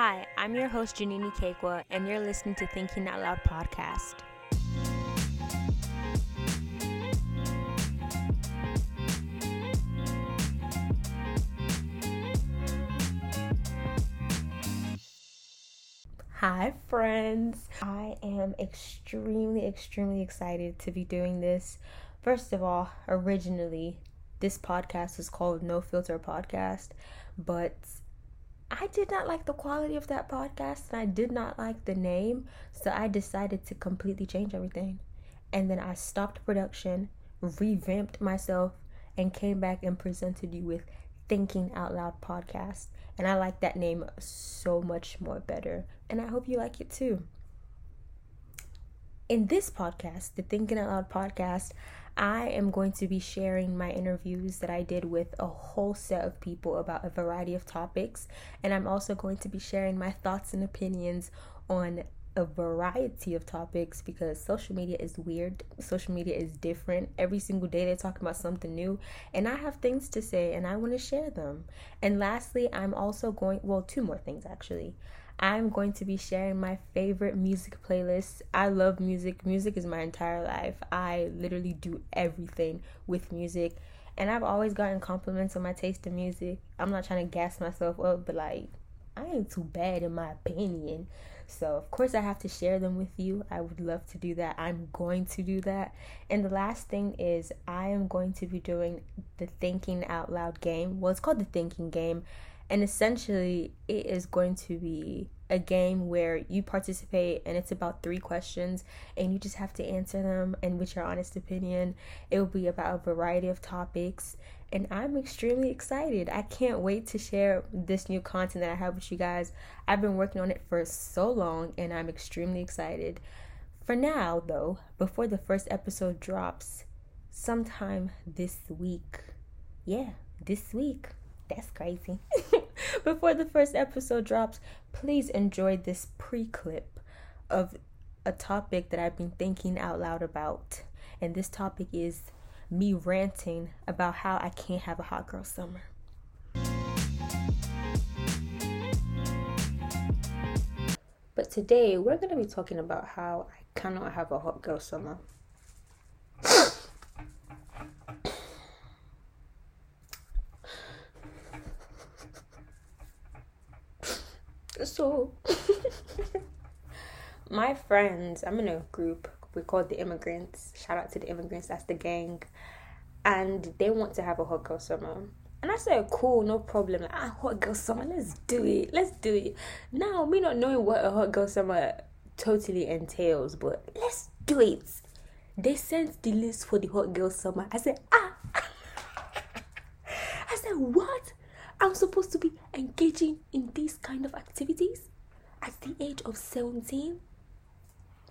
Hi, I'm your host Janini Kekwa, and you're listening to Thinking Out Loud Podcast. Hi friends, I am extremely excited to be doing this. First of all, originally this podcast was called No Filter Podcast, but I did not like the quality of that podcast and I did not like the name, so I decided to completely change everything. And then I stopped production, revamped myself, and came back and presented you with Thinking Out Loud Podcast. And I like that name so much more better, and I hope you like it too. In this podcast, the Thinking Out Loud Podcast, I am going to be sharing my interviews that I did with a whole set of people about a variety of topics, and I'm also going to be sharing my thoughts and opinions on a variety of topics, because social media is weird, social media is different. Every single day they're talking about something new, and I have things to say and I want to share them. And lastly, I'm also going, well, two more things actually. I'm going to be sharing my favorite music playlists. I love music. Music is my entire life. I literally do everything with music. And I've always gotten compliments on my taste in music. I'm not trying to gas myself up, but I ain't too bad in my opinion. So of course I have to share them with you. I would love to do that. I'm going to do that. And the last thing is, I am going to be doing the Thinking Out Loud game. Well, it's called the Thinking Game. And essentially, it is going to be a game where you participate, and it's about 3 questions, and you just have to answer them and with your honest opinion. It will be about a variety of topics, and I'm extremely excited. I can't wait to share this new content that I have with you guys. I've been working on it for so long, and I'm extremely excited. For now, though, before the first episode drops sometime this week, that's crazy. Before the first episode drops, please enjoy this pre-clip of a topic that I've been thinking out loud about. And this topic is me ranting about how I can't have a hot girl summer. But today, we're going to be talking about how I cannot have a hot girl summer. So, my friends, I'm in a group, we're called The Immigrants. Shout out to The Immigrants, that's the gang. And they want to have a hot girl summer. And I said, cool, no problem. Like, hot girl summer, let's do it. Now, me not knowing what a hot girl summer totally entails, but let's do it. They sent the list for the hot girl summer. I said, what? I'm supposed to be engaging in these kind of activities at the age of 17?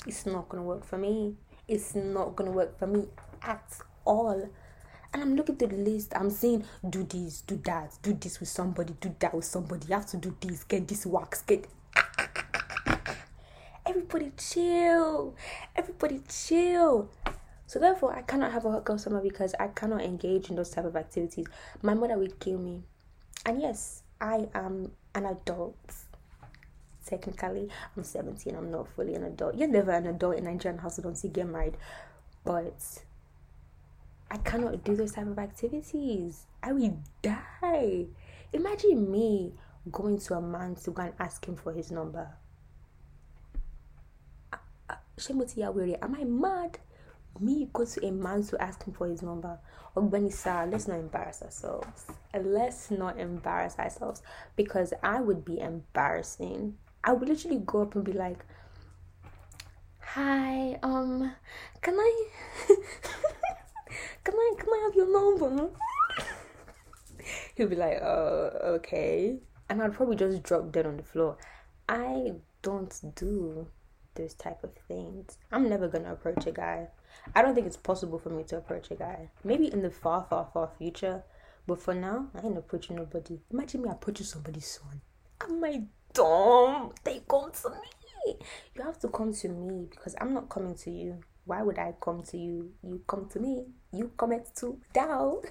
It's not going to work for me. It's not going to work for me at all. And I'm looking through the list. I'm saying, do this, do that, do this with somebody, do that with somebody. You have to do this, get this wax, get... Everybody chill. So therefore, I cannot have a hot girl summer because I cannot engage in those type of activities. My mother will kill me. And yes, I am an adult. Technically, I'm 17. I'm not fully an adult. You're never an adult in Nigerian household until you get married. But I cannot do those type of activities. I will die. Imagine me going to a man to go and ask him for his number. Am I mad? Me go to a man to ask him for his number. Ogbenisa, let's not embarrass ourselves, because I would be embarrassing. I would literally go up and be like, hi, can I have your number? He'll be like, okay. And I'd probably just drop dead on the floor. I don't do those type of things. I'm never gonna approach a guy. I don't think it's possible for me to approach a guy. Maybe in the far future, but for now, I ain't approaching nobody. Imagine me approaching somebody's son. Am I dumb? They come to me. You have to come to me, because I'm not coming to you. Why would I come to you? You come to me. You comment to down.